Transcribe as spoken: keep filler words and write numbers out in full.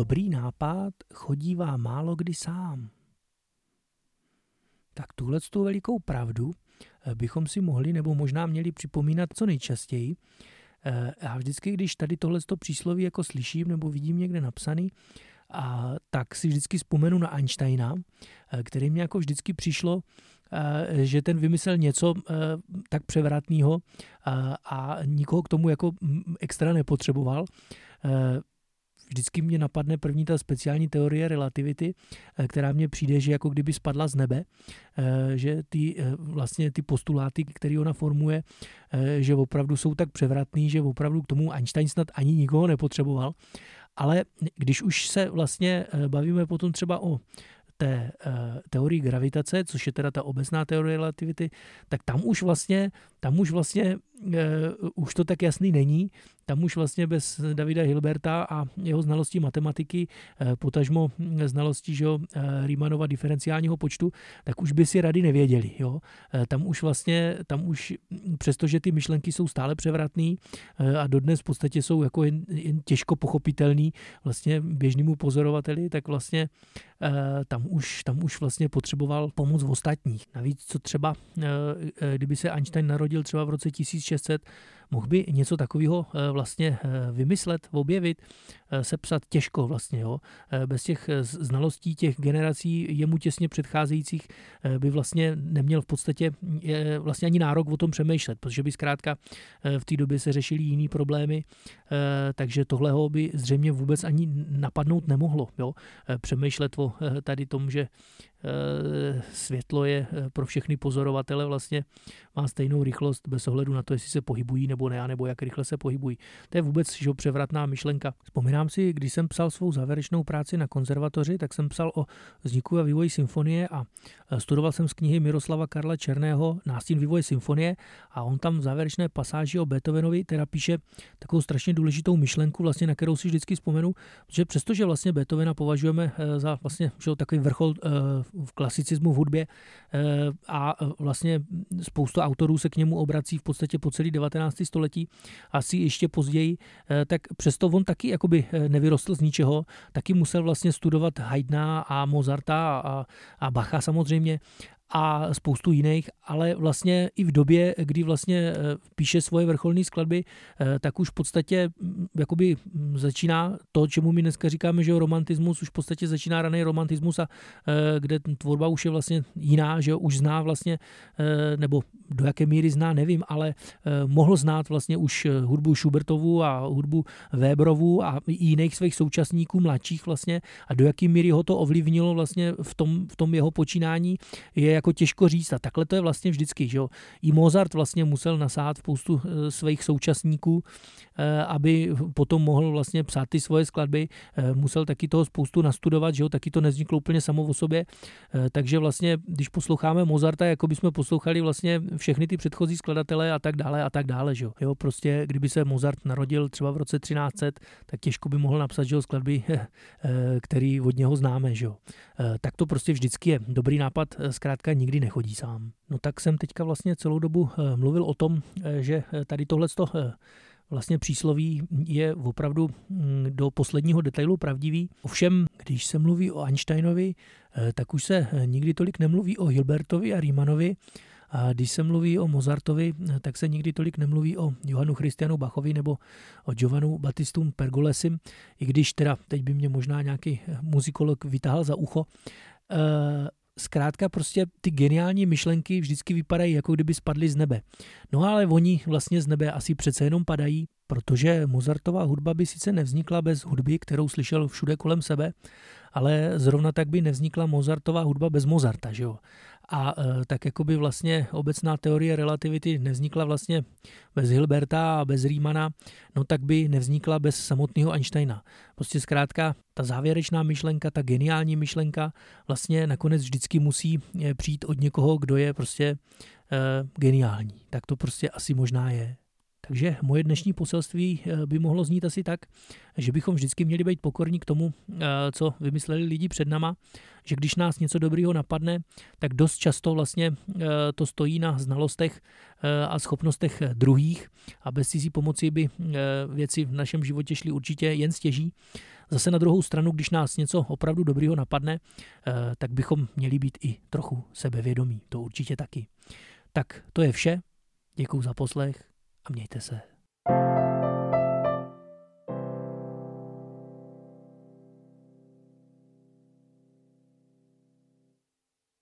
Dobrý nápad chodívá málo kdy sám. Tak tuhle tu velikou pravdu bychom si mohli nebo možná měli připomínat co nejčastěji. A vždycky, když tady tohleto přísloví jako slyším nebo vidím někde napsaný, a tak si vždycky vzpomenu na Einsteina, který mě jako vždycky přišlo, že ten vymyslel něco tak převratného a nikoho k tomu jako extra nepotřeboval. Vždycky mě napadne první ta speciální teorie relativity, která mě přijde, že jako kdyby spadla z nebe, že ty, vlastně ty postuláty, které ona formuje, že opravdu jsou tak převratný, že opravdu k tomu Einstein snad ani nikoho nepotřeboval. Ale když už se vlastně bavíme potom třeba o té teorii gravitace, což je teda ta obecná teorie relativity, tak tam už vlastně, tam už vlastně uh, už to tak jasný není. Tam už vlastně bez Davida Hilberta a jeho znalostí matematiky, uh, potažmo znalostí že, uh, Riemannova diferenciálního počtu, tak už by si rady nevěděli. Jo? Uh, tam už vlastně, tam už, přestože ty myšlenky jsou stále převratné uh, a dodnes v podstatě jsou jako jen, jen těžko pochopitelný vlastně běžnému pozorovateli, tak vlastně uh, tam už, tam už vlastně potřeboval pomoc ostatních. Navíc, co třeba, uh, kdyby se Einstein narodil třeba v roce tisíc šest set, mohl by něco takového vlastně vymyslet, objevit, sepsat těžko vlastně. Jo. Bez těch znalostí těch generací jemu těsně předcházejících by vlastně neměl v podstatě vlastně ani nárok o tom přemýšlet, protože by zkrátka v té době se řešili jiný problémy, takže tohleho by zřejmě vůbec ani napadnout nemohlo. Jo. Přemýšlet o tady tom, že světlo je pro všechny pozorovatele vlastně má stejnou rychlost bez ohledu na to, jestli se pohybují nebo ne, nebo jak rychle se pohybují. To je vůbec že, převratná myšlenka. Vzpomínám si, když jsem psal svou závěrečnou práci na konzervatoři, tak jsem psal o vzniku a vývoji symfonie a studoval jsem z knihy Miroslava Karla Černého Nástin vývoje symfonie a on tam v závěrečné pasáži o Beethovenovi teda píše takovou strašně důležitou myšlenku, vlastně, na kterou si vždycky vzpomenu, že přestože vlastně Beethovena považujeme za vlastně, že, takový vrchol v klasicismu v hudbě a vlastně spousta autorů se k němu obrací v podstatě po celý devatenáctý století, asi ještě později, tak přesto on taky jakoby nevyrostl z ničeho, taky musel vlastně studovat Haydna a Mozarta a, a Bacha samozřejmě a spoustu jiných, ale vlastně i v době, kdy vlastně píše svoje vrcholné skladby, tak už v podstatě jakoby začíná to, čemu my dneska říkáme, že romantismus, už v podstatě začíná raný romantismus a kde tvorba už je vlastně jiná, že už zná vlastně, nebo do jaké míry zná, nevím, ale mohl znát vlastně už hudbu Schubertovu a hudbu Weberovu a jiných svých současníků, mladších vlastně a do jaké míry ho to ovlivnilo vlastně v tom, v tom jeho počínání je jako těžko říct a takhle to je vlastně vždycky. Že jo? I Mozart vlastně musel nasát spoustu svých současníků, aby potom mohl vlastně psát ty svoje skladby, musel taky toho spoustu nastudovat, že jo? Taky to nevzniklo úplně samo o sobě, takže vlastně, když posloucháme Mozarta, jako bychom poslouchali vlastně všechny ty předchozí skladatele a tak dále a tak dále. Že jo? Jo? Prostě, kdyby se Mozart narodil třeba v roce třináct set, tak těžko by mohl napsat že jo, skladby, který od něho známe. Že jo? Tak to prostě vždycky je dobrý nápad zkrátka nikdy nechodí sám. No tak jsem teďka vlastně celou dobu mluvil o tom, že tady tohleto vlastně přísloví je opravdu do posledního detailu pravdivý. Ovšem, když se mluví o Einsteinovi, tak už se nikdy tolik nemluví o Hilbertovi a Riemannovi. A když se mluví o Mozartovi, tak se nikdy tolik nemluví o Johannu Christianu Bachovi nebo o Giovannu Battistum Pergolesim, i když teda teď by mě možná nějaký muzikolog vytáhl za ucho. Zkrátka prostě ty geniální myšlenky vždycky vypadají, jako kdyby spadly z nebe. No ale oni vlastně z nebe asi přece jenom padají, protože Mozartova hudba by sice nevznikla bez hudby, kterou slyšel všude kolem sebe, ale zrovna tak by nevznikla Mozartova hudba bez Mozarta, že jo? A e, tak jako by vlastně obecná teorie relativity nevznikla vlastně bez Hilberta a bez Riemanna, no tak by nevznikla bez samotného Einsteina. Prostě zkrátka ta závěrečná myšlenka, ta geniální myšlenka vlastně nakonec vždycky musí přijít od někoho, kdo je prostě e, geniální. Tak to prostě asi možná je. Takže moje dnešní poselství by mohlo znít asi tak, že bychom vždycky měli být pokorní k tomu, co vymysleli lidi před náma, že když nás něco dobrýho napadne, tak dost často vlastně to stojí na znalostech a schopnostech druhých a bez cizí pomoci by věci v našem životě šly určitě jen stěží. Zase na druhou stranu, když nás něco opravdu dobrýho napadne, tak bychom měli být i trochu sebevědomí. To určitě taky. Tak to je vše. Děkuju za poslech a mějte se.